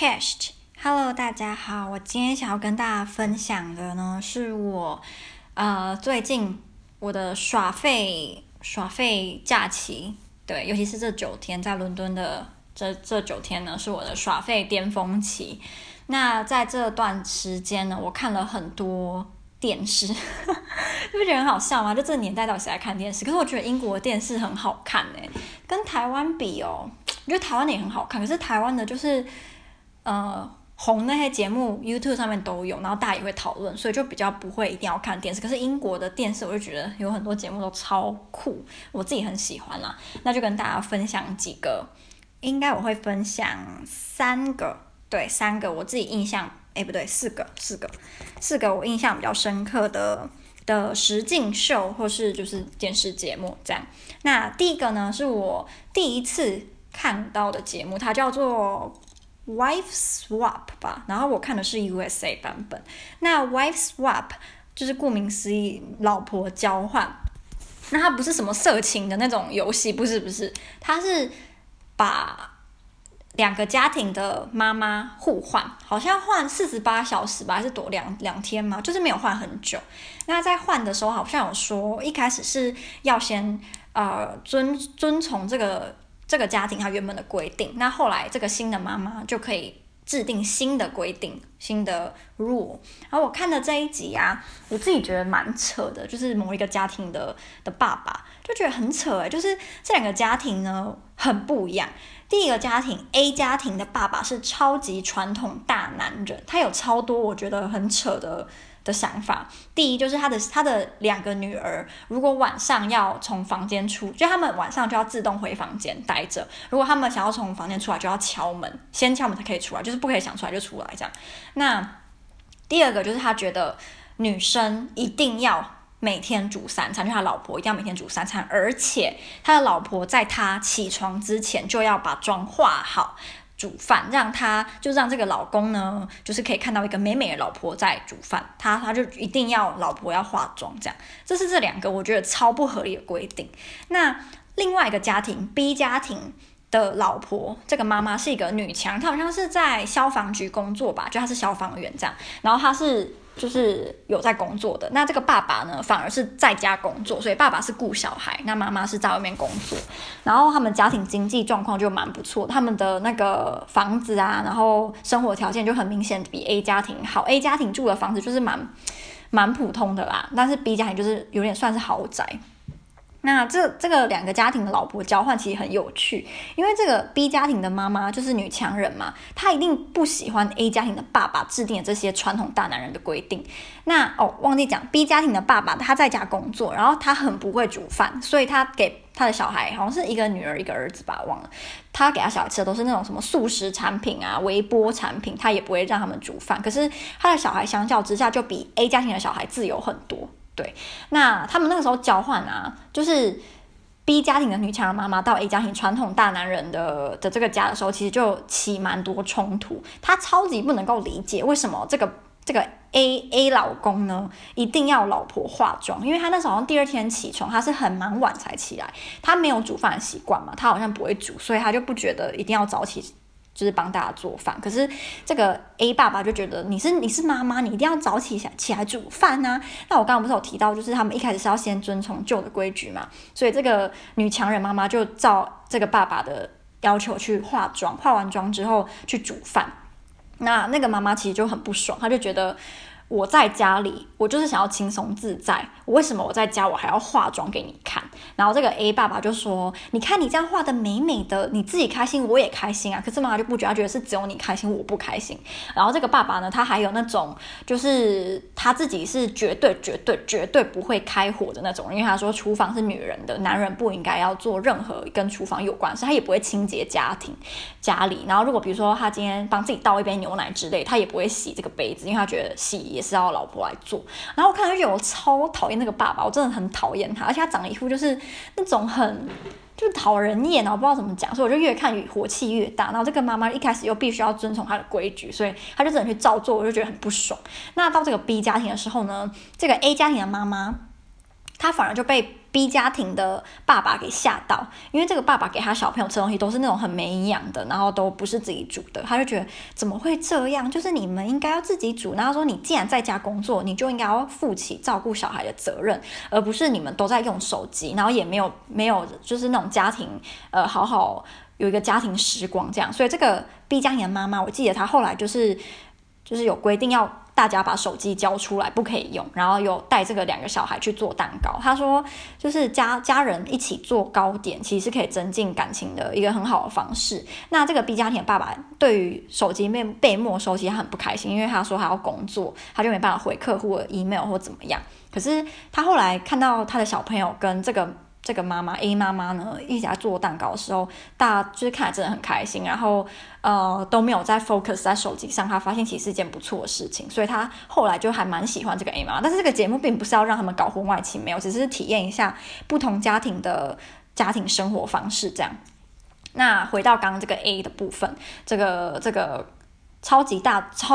Chest，Hello， 大家好，我今天想要跟大家分享的呢，是我最近我的耍废假期，对，尤其是这9天在伦敦的这9天呢，是我的耍废巅峰期。那在这段时间呢，我看了很多电视，你不觉得很好笑吗？就这年代到底谁来看电视？可是我觉得英国的电视很好看欸，跟台湾比哦，我觉得台湾的也很好看，可是台湾的就是红那些节目 YouTube 上面都有，然后大家也会讨论，所以就比较不会一定要看电视。可是英国的电视我就觉得有很多节目都超酷，我自己很喜欢啦。那就跟大家分享几个，应该我会分享三个我自己印象，四个我印象比较深刻的实境秀或是就是电视节目这样。那第一个呢，是我第一次看到的节目，它叫做 Wife Swap 吧，然后我看的是 USA 版本。那 Wife Swap 就是顾名思义，老婆交换。那它不是什么色情的那种游戏，不是，它是把两个家庭的妈妈互换，好像换48小时吧，还是多两天嘛，就是没有换很久。那在换的时候，好像有说一开始是要先遵从这个家庭它原本的规定，那后来这个新的妈妈就可以制定新的规定，新的 rule。 然后我看的这一集啊，我自己觉得蛮扯的，就是某一个家庭的爸爸就觉得很扯欸，就是这两个家庭呢很不一样。第一个家庭 A 家庭的爸爸是超级传统大男人，他有超多我觉得很扯的想法。第一就是他的两个女儿，如果晚上要从房间出，就他们晚上就要自动回房间待着，如果他们想要从房间出来就要敲门，先敲门才可以出来，就是不可以想出来就出来这样。那第二个就是他觉得女生一定要每天煮3餐，就他老婆一定要每天煮3餐，而且他的老婆在他起床之前就要把妆化好，煮饭，让这个老公呢，就是可以看到一个美美的老婆在煮饭，他就一定要老婆要化妆这样。这是这两个我觉得超不合理的规定。那另外一个家庭 B 家庭的老婆，这个妈妈是一个女强，她好像是在消防局工作吧，就她是消防员这样，然后她是就是有在工作的。那这个爸爸呢，反而是在家工作，所以爸爸是顾小孩，那妈妈是在外面工作。然后他们家庭经济状况就蛮不错，他们的那个房子啊，然后生活条件就很明显比 A 家庭好。A 家庭住的房子就是蛮普通的啦，但是 B 家庭就是有点算是豪宅。那这个两个家庭的老婆交换其实很有趣，因为这个 B 家庭的妈妈就是女强人嘛，她一定不喜欢 A 家庭的爸爸制定的这些传统大男人的规定。那忘记讲 B 家庭的爸爸他在家工作，然后他很不会煮饭，所以他给他的小孩，好像是一个女儿一个儿子吧，忘了，他给他小孩吃的都是那种什么速食产品啊、微波产品，他也不会让他们煮饭。可是他的小孩相较之下就比 A 家庭的小孩自由很多。对，那他们那个时候交换啊，就是 B 家庭的女强人妈妈到 A 家庭传统大男人的这个家的时候，其实就起蛮多冲突。她超级不能够理解为什么这个 A 老公呢一定要老婆化妆，因为他那时候好像第2天起床，他是很蛮晚才起来，他没有煮饭的习惯嘛，他好像不会煮，所以他就不觉得一定要早起，就是帮大家做饭。可是这个 A 爸爸就觉得你是妈妈，你一定要早起起来煮饭啊。那我刚刚不是有提到，就是他们一开始是要先遵从旧的规矩嘛，所以这个女强人妈妈就照这个爸爸的要求去化妆，化完妆之后去煮饭。那个妈妈其实就很不爽，她就觉得我在家里我就是想要轻松自在，我为什么我在家我还要化妆给你看？然后这个 A 爸爸就说，你看你这样化得美美的，你自己开心我也开心啊。可是妈妈就不觉得，她觉得是只有你开心我不开心。然后这个爸爸呢，他还有那种就是他自己是绝对不会开火的那种，因为他说厨房是女人的，男人不应该要做任何跟厨房有关，所以他也不会清洁家里。然后如果比如说他今天帮自己倒一杯牛奶之类，他也不会洗这个杯子，因为他觉得洗也是要老婆来做。然后我看到就我超讨厌那个爸爸，我真的很讨厌他，而且他长得一副就是那种很就是讨人厌，然后不知道怎么讲，所以我就越看火气越大。然后这个妈妈一开始又必须要遵从他的规矩，所以他就只能去照做，我就觉得很不爽。那到这个 B 家庭的时候呢，这个 A 家庭的妈妈她反而就被 B 家庭的爸爸给吓到，因为这个爸爸给他小朋友吃东西都是那种很没营养的，然后都不是自己煮的，他就觉得怎么会这样，就是你们应该要自己煮，然后说你既然在家工作，你就应该要负起照顾小孩的责任，而不是你们都在用手机，然后也没有就是那种家庭好好有一个家庭时光这样。所以这个 B 家庭的妈妈，我记得她后来就是有规定要大家把手机交出来，不可以用，然后有带这个两个小孩去做蛋糕。他说就是家人一起做糕点其实是可以增进感情的一个很好的方式。那这个 B 家庭的爸爸对于手机被没收其实他很不开心，因为他说他要工作，他就没办法回客户的 email 或怎么样。可是他后来看到他的小朋友跟这个妈妈 A 妈妈呢一起来做蛋糕的时候，大家就是看得真的很开心，然后都没有在 focus 在手机上，他发现其实是一件不错的事情，所以他后来就还蛮喜欢这个 A 妈妈。但是这个节目并不是要让他们搞婚外情，没有，只是体验一下不同家庭的家庭生活方式这样。那回到刚刚这个 A 的部分，这个超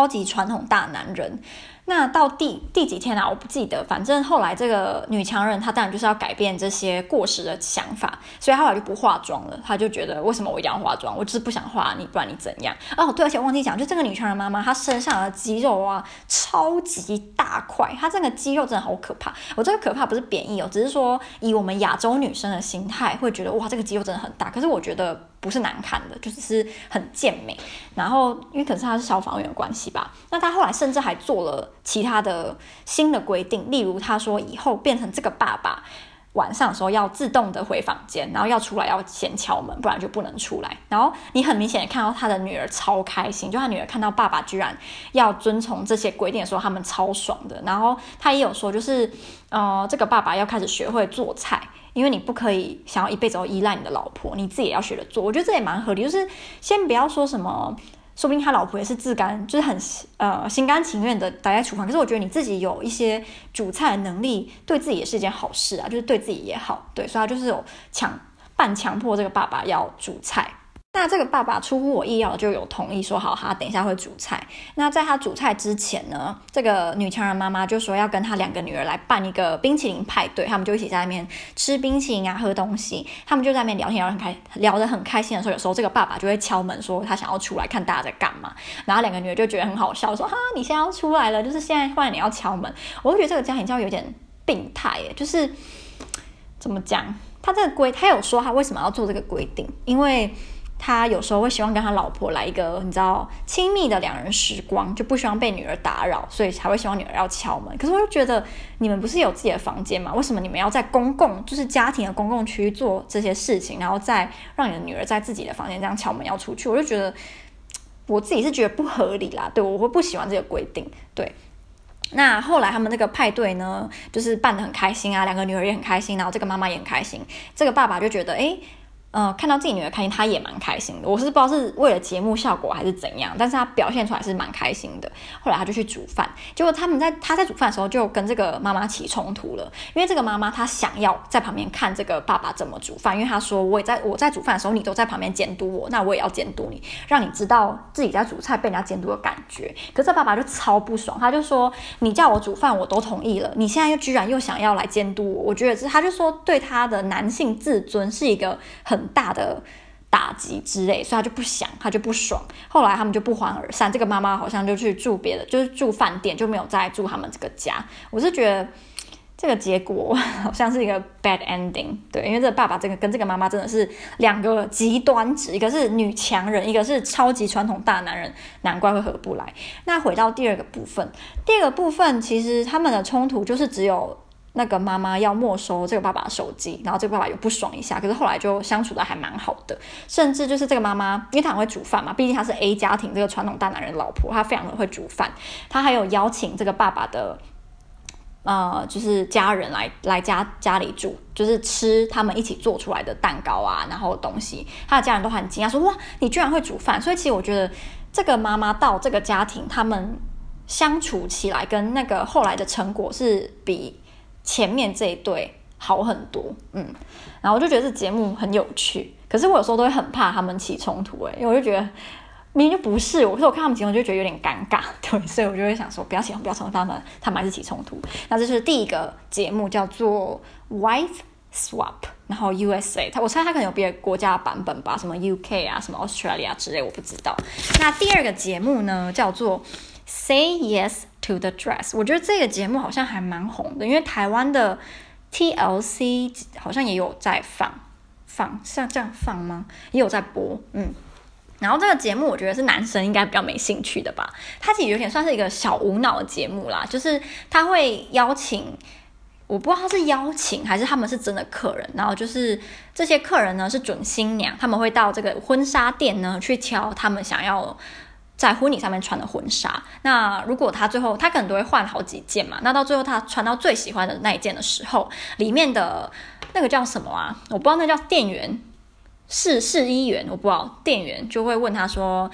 级传统大男人。那到第几天啊我不记得，反正后来这个女强人她当然就是要改变这些过时的想法，所以她后来就不化妆了，她就觉得为什么我一定要化妆，我就是不想化你，不然你怎样。哦对，而且忘记讲，就这个女强人妈妈她身上的肌肉啊超级大块，她这个肌肉真的好可怕。我这个可怕不是贬义哦，只是说以我们亚洲女生的心态会觉得哇这个肌肉真的很大，可是我觉得不是难看的，就是很健美。然后因为可能是她是消防员的关系吧，那她后来甚至还做了其他的新的规定，例如他说以后变成这个爸爸晚上的时候要自动的回房间，然后要出来要先敲门，不然就不能出来。然后你很明显的看到他的女儿超开心，就他女儿看到爸爸居然要遵从这些规定的时候他们超爽的。然后他也有说就是这个爸爸要开始学会做菜，因为你不可以想要一辈子都依赖你的老婆，你自己也要学着做。我觉得这也蛮合理，就是先不要说什么说不定他老婆也是就是很心甘情愿的待在厨房，可是我觉得你自己有一些煮菜的能力对自己也是一件好事啊，就是对自己也好。对，所以他就是有半强迫这个爸爸要煮菜。那这个爸爸出乎我意料就有同意说好他等一下会煮菜。那在他煮菜之前呢，这个女强人妈妈就说要跟他两个女儿来办一个冰淇淋派对，他们就一起在那边吃冰淇淋啊喝东西，他们就在那边聊天聊得很开心的时候，有时候这个爸爸就会敲门说他想要出来看大家在干嘛，然后两个女儿就觉得很好笑说哈你现在要出来了，就是现在换你要敲门。我就觉得这个家庭教育有点病态耶，就是怎么讲，他有说他为什么要做这个规定，因为他有时候会希望跟他老婆来一个你知道亲密的两人时光，就不希望被女儿打扰，所以才会希望女儿要敲门。可是我就觉得你们不是有自己的房间吗？为什么你们要在就是家庭的公共区域做这些事情，然后再让你的女儿在自己的房间这样敲门要出去？我就觉得我自己是觉得不合理啦，对，我会不喜欢这个规定。对，那后来他们这个派对呢就是办得很开心啊，两个女儿也很开心，然后这个妈妈也很开心，这个爸爸就觉得看到自己女儿开心他也蛮开心的，我是不知道是为了节目效果还是怎样，但是他表现出来是蛮开心的。后来他就去煮饭，结果他在煮饭的时候就跟这个妈妈起冲突了，因为这个妈妈她想要在旁边看这个爸爸怎么煮饭，因为她说我在煮饭的时候你都在旁边监督我，那我也要监督你，让你知道自己在煮菜被人家监督的感觉。可是这爸爸就超不爽，他就说你叫我煮饭我都同意了，你现在又居然又想要来监督我。我觉得他就说对他的男性自尊是一个很大的打击之类，所以他就不爽。后来他们就不欢而散，这个妈妈好像就去住别的，就是住饭店，就没有再住他们这个家。我是觉得这个结果好像是一个 bad ending。 对，因为这个爸爸跟这个妈妈真的是两个极端值，一个是女强人，一个是超级传统大男人，难怪会合不来。那回到第二个部分，其实他们的冲突就是只有那个妈妈要没收这个爸爸的手机，然后这个爸爸又不爽一下，可是后来就相处的还蛮好的。甚至就是这个妈妈因为她很会煮饭嘛，毕竟她是 A 家庭这个传统大男人老婆，她非常的会煮饭，她还有邀请这个爸爸的就是家人来家里住，就是吃他们一起做出来的蛋糕啊然后东西，她的家人都很惊讶说哇你居然会煮饭。所以其实我觉得这个妈妈到这个家庭他们相处起来跟那个后来的成果是比前面这一对好很多。然后我就觉得这节目很有趣，可是我有时候都会很怕他们起冲突，因为我就觉得明明就不是我，所以我看他们起冲突就觉得有点尴尬。对，所以我就会想说不要起冲突，他们还是起冲突。那这是第一个节目叫做 Wife Swap， 然后 USA， 我猜它可能有别的国家的版本吧，什么 UK 啊，什么 Australia 之类，我不知道。那第二个节目呢，叫做 Say Yes to the Dress， 我觉得这个节目好像还蛮红的，因为台湾的 TLC 好像也有在放，像这样放吗？也有在播，嗯。然后这个节目我觉得是男生应该比较没兴趣的吧，它其实有点算是一个小无脑的节目啦，就是他会邀请，我不知道他是邀请还是他们是真的客人，然后就是这些客人呢是准新娘，他们会到这个婚纱店呢去挑他们想要在婚礼上面穿的婚纱，那如果他最后他可能都会换好几件嘛，那到最后他穿到最喜欢的那一件的时候，里面的那个叫什么啊，我不知道那叫店员试衣员，我不知道，店员就会问他说，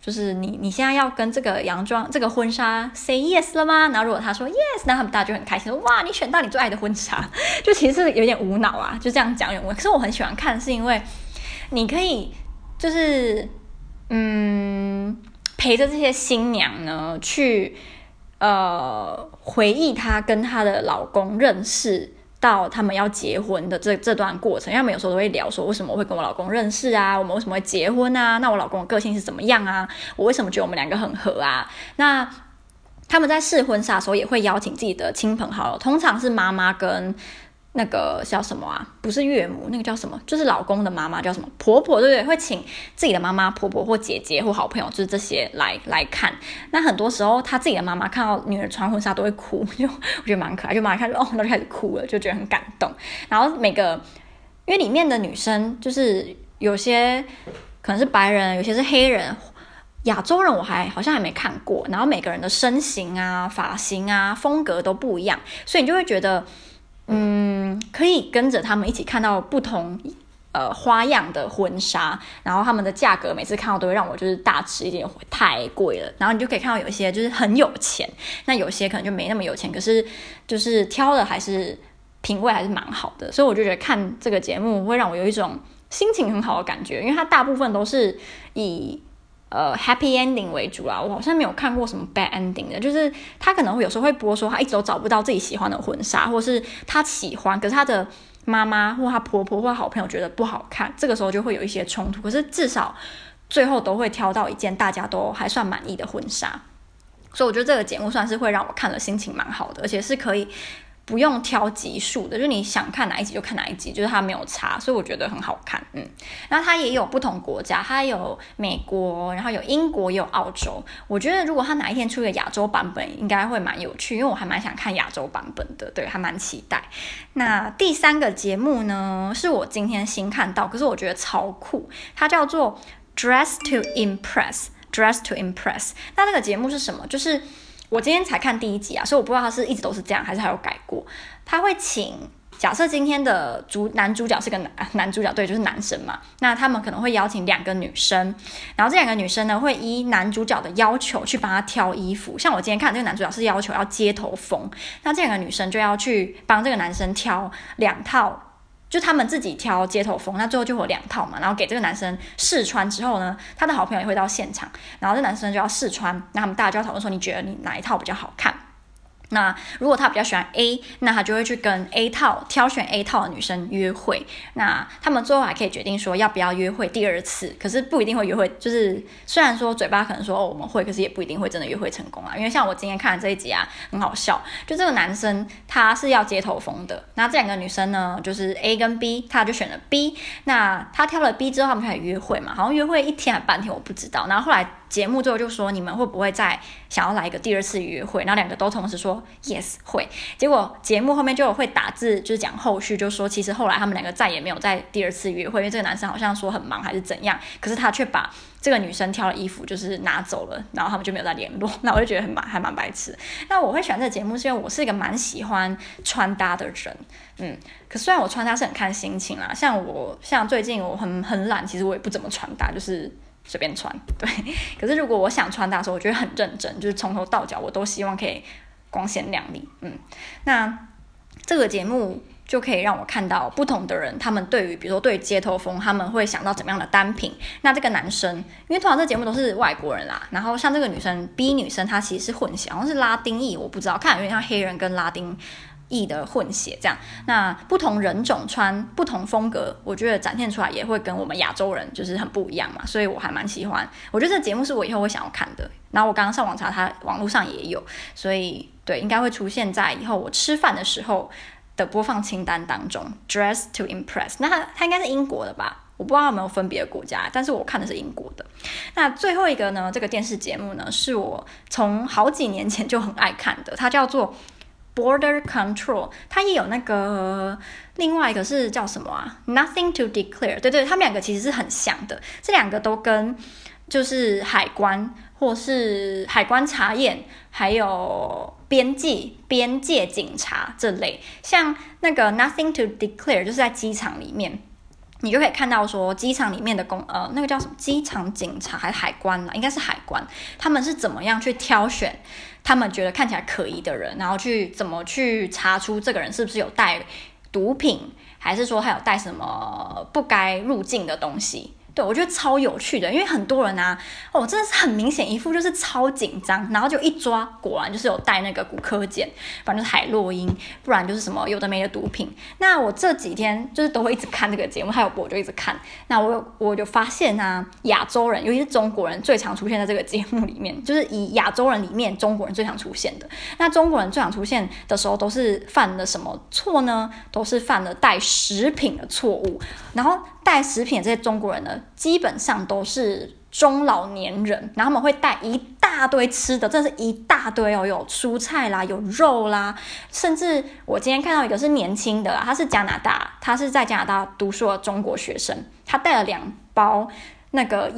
就是你现在要跟这个洋装这个婚纱 say yes 了吗？然后如果他说 yes， 那他们大家就很开心，哇，你选到你最爱的婚纱，就其实有点无脑啊，就这样讲有点无脑。可是我很喜欢看，是因为你可以就是陪着这些新娘呢去回忆她跟她的老公认识。到他们要结婚的这段过程，因为他们有时候都会聊说为什么我会跟我老公认识啊，我们为什么会结婚啊，那我老公的个性是怎么样啊，我为什么觉得我们两个很合啊。那他们在试婚纱的时候也会邀请自己的亲朋好友，通常是妈妈跟那个叫什么啊，不是岳母，那个叫什么，就是老公的妈妈叫什么，婆婆，对不对？会请自己的妈妈、婆婆或姐姐或好朋友，就是这些来看。那很多时候她自己的妈妈看到女儿穿婚纱都会哭，就我觉得蛮可爱，就马上看就那就开始哭了，就觉得很感动。然后每个因为里面的女生就是有些可能是白人，有些是黑人，亚洲人我好像还没看过。然后每个人的身形啊、发型啊、风格都不一样，所以你就会觉得。可以跟着他们一起看到不同花样的婚纱，然后他们的价格每次看到都会让我就是大吃一点，太贵了。然后你就可以看到有一些就是很有钱，那有些可能就没那么有钱，可是就是挑的还是品味还是蛮好的，所以我就觉得看这个节目会让我有一种心情很好的感觉，因为它大部分都是以happy ending 为主啦，我好像没有看过什么 bad ending 的，就是他可能会有时候会播说他一直都找不到自己喜欢的婚纱，或是他喜欢可是他的妈妈或他婆婆或好朋友觉得不好看，这个时候就会有一些冲突，可是至少最后都会挑到一件大家都还算满意的婚纱，所以我觉得这个节目算是会让我看了心情蛮好的，而且是可以不用挑集数的，就是你想看哪一集就看哪一集，就是它没有差，所以我觉得很好看。那它也有不同国家，它有美国，然后有英国，也有澳洲。我觉得如果它哪一天出一个亚洲版本，应该会蛮有趣，因为我还蛮想看亚洲版本的，对，还蛮期待。那第三个节目呢，是我今天新看到，可是我觉得超酷，它叫做 Dress to Impress。Dress to Impress。那这个节目是什么？就是。我今天才看第一集啊，所以我不知道他是一直都是这样，还是还有改过。他会请，假设今天的男主角是个男主角，对，就是男生嘛。那他们可能会邀请两个女生，然后这两个女生呢，会依男主角的要求去帮他挑衣服。像我今天看这个男主角是要求要街头风，那这两个女生就要去帮这个男生挑两套。就他们自己挑街头风，那最后就有两套嘛，然后给这个男生试穿之后呢，他的好朋友也会到现场，然后这男生就要试穿，那他们大家就要讨论说你觉得你哪一套比较好看，那如果他比较喜欢 A， 那他就会去跟 A 套挑选 A 套的女生约会，那他们最后还可以决定说要不要约会第二次，可是不一定会约会，就是虽然说嘴巴可能说哦我们会，可是也不一定会真的约会成功啊，因为像我今天看的这一集啊很好笑，就这个男生他是要街头风的，那这两个女生呢就是 A 跟 B， 他就选了 B， 那他挑了 B 之后他们开始约会嘛，好像约会一天还半天我不知道，然后后来节目最后就说你们会不会再想要来一个第二次约会，然后两个都同时说 yes 会，结果节目后面就会打字就是讲后续，就说其实后来他们两个再也没有在第二次约会，因为这个男生好像说很忙还是怎样，可是他却把这个女生挑的衣服就是拿走了，然后他们就没有再联络，那我就觉得还蛮白痴。那我会喜欢这个节目是因为我是一个蛮喜欢穿搭的人，可虽然我穿搭是很看心情啦，像最近我很懒，其实我也不怎么穿搭，就是随便穿，对，可是如果我想穿搭的时候，我觉得很认真，就是从头到脚我都希望可以光鲜亮丽，那这个节目就可以让我看到不同的人，他们对于比如说对街头风，他们会想到怎么样的单品。那这个男生，因为通常这个节目都是外国人啦，然后像这个女生 B 女生，她其实是混血，好像是拉丁裔，我不知道，看有点像黑人跟拉丁裔的混血这样。那不同人种穿不同风格，我觉得展现出来也会跟我们亚洲人就是很不一样嘛，所以我还蛮喜欢，我觉得这个节目是我以后会想要看的。然后我刚刚上网查它网络上也有，所以对，应该会出现在以后我吃饭的时候的播放清单当中。 Dress to Impress， 那 它应该是英国的吧，我不知道有没有分别的国家，但是我看的是英国的。那最后一个呢，这个电视节目呢是我从好几年前就很爱看的，它叫做 Border Control。 它也有那个另外一个是叫什么啊， Nothing to Declare， 对对，它们两个其实是很像的，这两个都跟就是海关或是海关查验还有边界警察这类。像那个 Nothing to Declare 就是在机场里面，你就可以看到说机场里面的那个叫什么机场警察还是海关啦，应该是海关，他们是怎么样去挑选他们觉得看起来可疑的人，然后怎么去查出这个人是不是有带毒品，还是说他有带什么不该入境的东西。对，我觉得超有趣的，因为很多人啊，真的是很明显一副就是超紧张，然后就一抓果然就是有带那个古柯碱，不然就是海洛因，不然就是什么有的没的毒品。那我这几天就是都会一直看这个节目，还有我就一直看。那我就发现啊，亚洲人尤其是中国人最常出现在这个节目里面，就是以亚洲人里面中国人最常出现的。那中国人最常出现的时候都是犯了什么错呢？都是犯了带食品的错误。然后带食品的这些中国人呢，基本上都是中老年人，然后他们会带一大堆吃的，真的是一大堆哦，有蔬菜啦，有肉啦，甚至我今天看到一个是年轻的啦，他是在加拿大读书的中国学生，他带了2包那个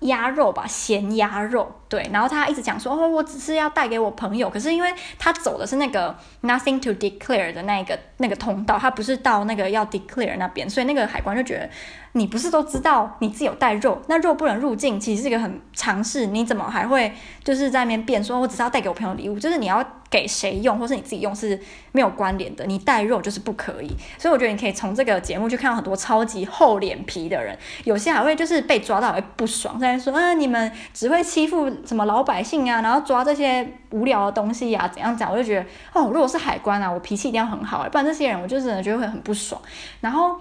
鸭肉吧，咸鸭肉，对，然后他一直讲说我只是要带给我朋友，可是因为他走的是那个 nothing to declare 的那个通道，他不是到那个要 declare 那边，所以那个海关就觉得你不是都知道你自己有带肉，那肉不能入境，其实是一个很常识，你怎么还会就是在那边辩说我只是要带给我朋友礼物，就是你要给谁用或是你自己用是没有关联的，你带肉就是不可以。所以我觉得你可以从这个节目去看到很多超级厚脸皮的人，有些还会就是被抓到还会不爽，在说你们只会欺负什么老百姓啊，然后抓这些无聊的东西啊，怎样讲。我就觉得如果是海关啊，我脾气一定要很好不然这些人我就真的觉得会很不爽。然后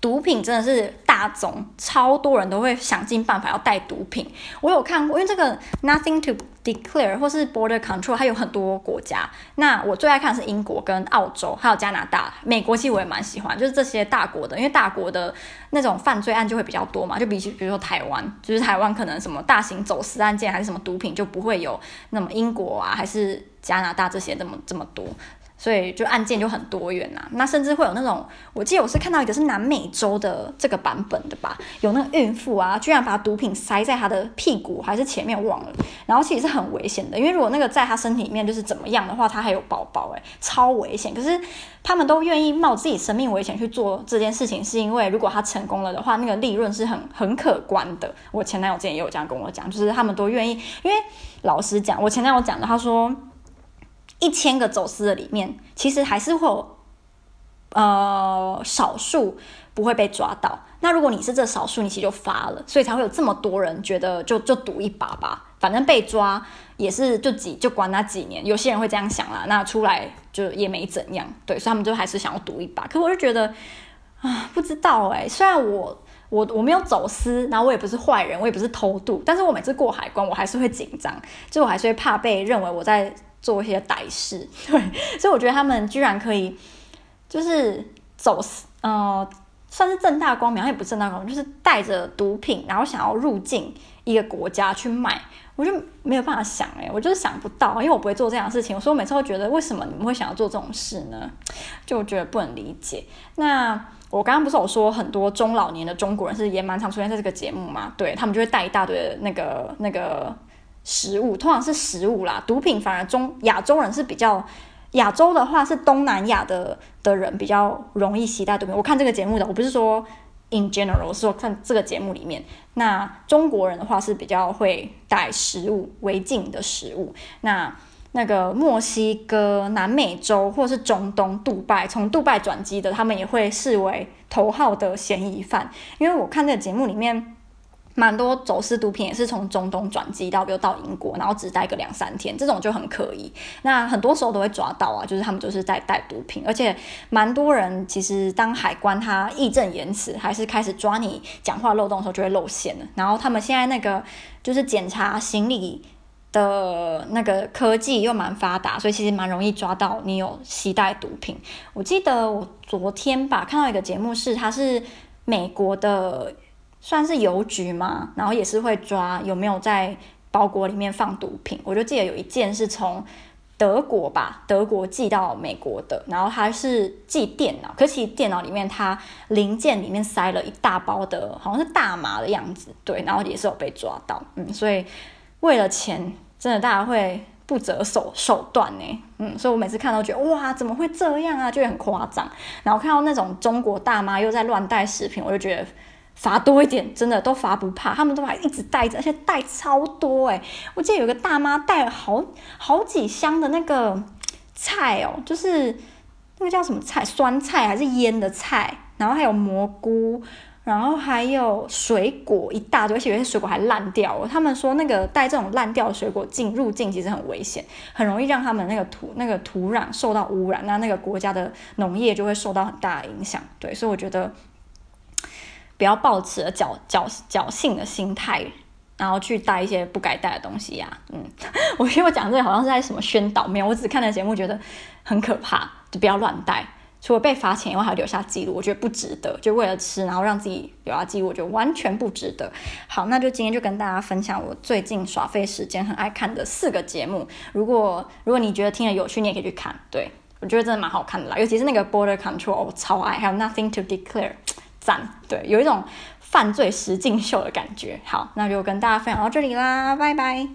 毒品真的是大宗，超多人都会想尽办法要带毒品。我有看过，因为这个 Nothing to Declare 或是 Border Control 它有很多国家，那我最爱看的是英国跟澳洲还有加拿大，美国其实我也蛮喜欢，就是这些大国的，因为大国的那种犯罪案就会比较多嘛，就比如说台湾，就是台湾可能什么大型走私案件还是什么毒品就不会有那么英国啊还是加拿大这些这么多，所以就案件就很多元啊。那甚至会有那种，我记得我是看到一个是南美洲的这个版本的吧，有那个孕妇啊居然把毒品塞在她的屁股还是前面忘了，然后其实是很危险的，因为如果那个在她身体里面就是怎么样的话，她还有宝宝超危险。可是他们都愿意冒自己生命危险去做这件事情，是因为如果她成功了的话，那个利润是很可观的。我前男友之前也有这样跟我讲，就是他们都愿意，因为老实讲，我前男友讲的，他说1000个走私的里面，其实还是会有少数不会被抓到。那如果你是这少数，你其实就发了，所以才会有这么多人觉得就赌一把吧，反正被抓也是就关他几年。有些人会这样想啦，那出来就也没怎样，对，所以他们就还是想要赌一把。可我就觉得不知道虽然我没有走私，然后我也不是坏人，我也不是偷渡，但是我每次过海关我还是会紧张，就我还是会怕被认为我在做一些歹事，对，所以我觉得他们居然可以就是走私，算是正大光明，也不正大光明，就是带着毒品，然后想要入境一个国家去卖，我就没有办法想我就是想不到，因为我不会做这样的事情，所以我每次都觉得为什么你们会想要做这种事呢？就我觉得不能理解。那我刚刚不是有说很多中老年的中国人是也蛮常出现在这个节目嘛，对，他们就会带一大堆的那个食物，通常是食物啦，毒品反而亚洲人是比较，亚洲的话是东南亚的人比较容易携带毒品。我看这个节目的，我不是说 in general， 我是说看这个节目里面，那中国人的话是比较会带食物，违禁的食物。那个墨西哥、南美洲或是中东、杜拜，从杜拜转机的，他们也会视为头号的嫌疑犯。因为我看这个节目里面，蛮多走私毒品也是从中东转机到，比如到英国，然后只待个2-3天，这种就很可疑。那很多时候都会抓到啊，就是他们就是在带毒品，而且蛮多人其实当海关他义正言辞，还是开始抓你讲话漏洞的时候就会露馅了。然后他们现在那个就是检查行李的那个科技又蛮发达，所以其实蛮容易抓到你有携带毒品。我记得我昨天吧看到一个节目是，它是美国的算是邮局嘛，然后也是会抓有没有在包裹里面放毒品。我就记得有一件是从德国吧，德国寄到美国的，然后它是寄电脑，可是其实电脑里面它零件里面塞了一大包的好像是大麻的样子，对，然后也是有被抓到。所以为了钱真的大家会不择手段耶。所以我每次看都觉得哇怎么会这样啊，就会很夸张。然后看到那种中国大妈又在乱带食品，我就觉得罚多一点，真的都罚不怕，他们都还一直带着，而且带超多耶。我记得有个大妈带了好几箱的那个菜哦，就是那个叫什么菜，酸菜还是腌的菜，然后还有蘑菇，然后还有水果一大堆，而且有些水果还烂掉了。他们说那个带这种烂掉的水果入境其实很危险，很容易让他们那个土壤受到污染，那个国家的农业就会受到很大的影响。对，所以我觉得不要抱持了侥幸的心态，然后去带一些不该带的东西啊。我觉得我讲这个好像是在什么宣导，没有，我只看了节目觉得很可怕，就不要乱带。除了被罚钱以外，还留下记录，我觉得不值得。就为了吃，然后让自己留下记录，我觉得完全不值得。好，那就今天就跟大家分享我最近耍废时间很爱看的4个节目。如果你觉得听了有趣，你也可以去看。对，我觉得真的蛮好看的啦，尤其是那个 Border Control， 我超爱，还有 Nothing to Declare。赞，对，有一种犯罪实境秀的感觉。好，那就跟大家分享到这里啦，拜拜。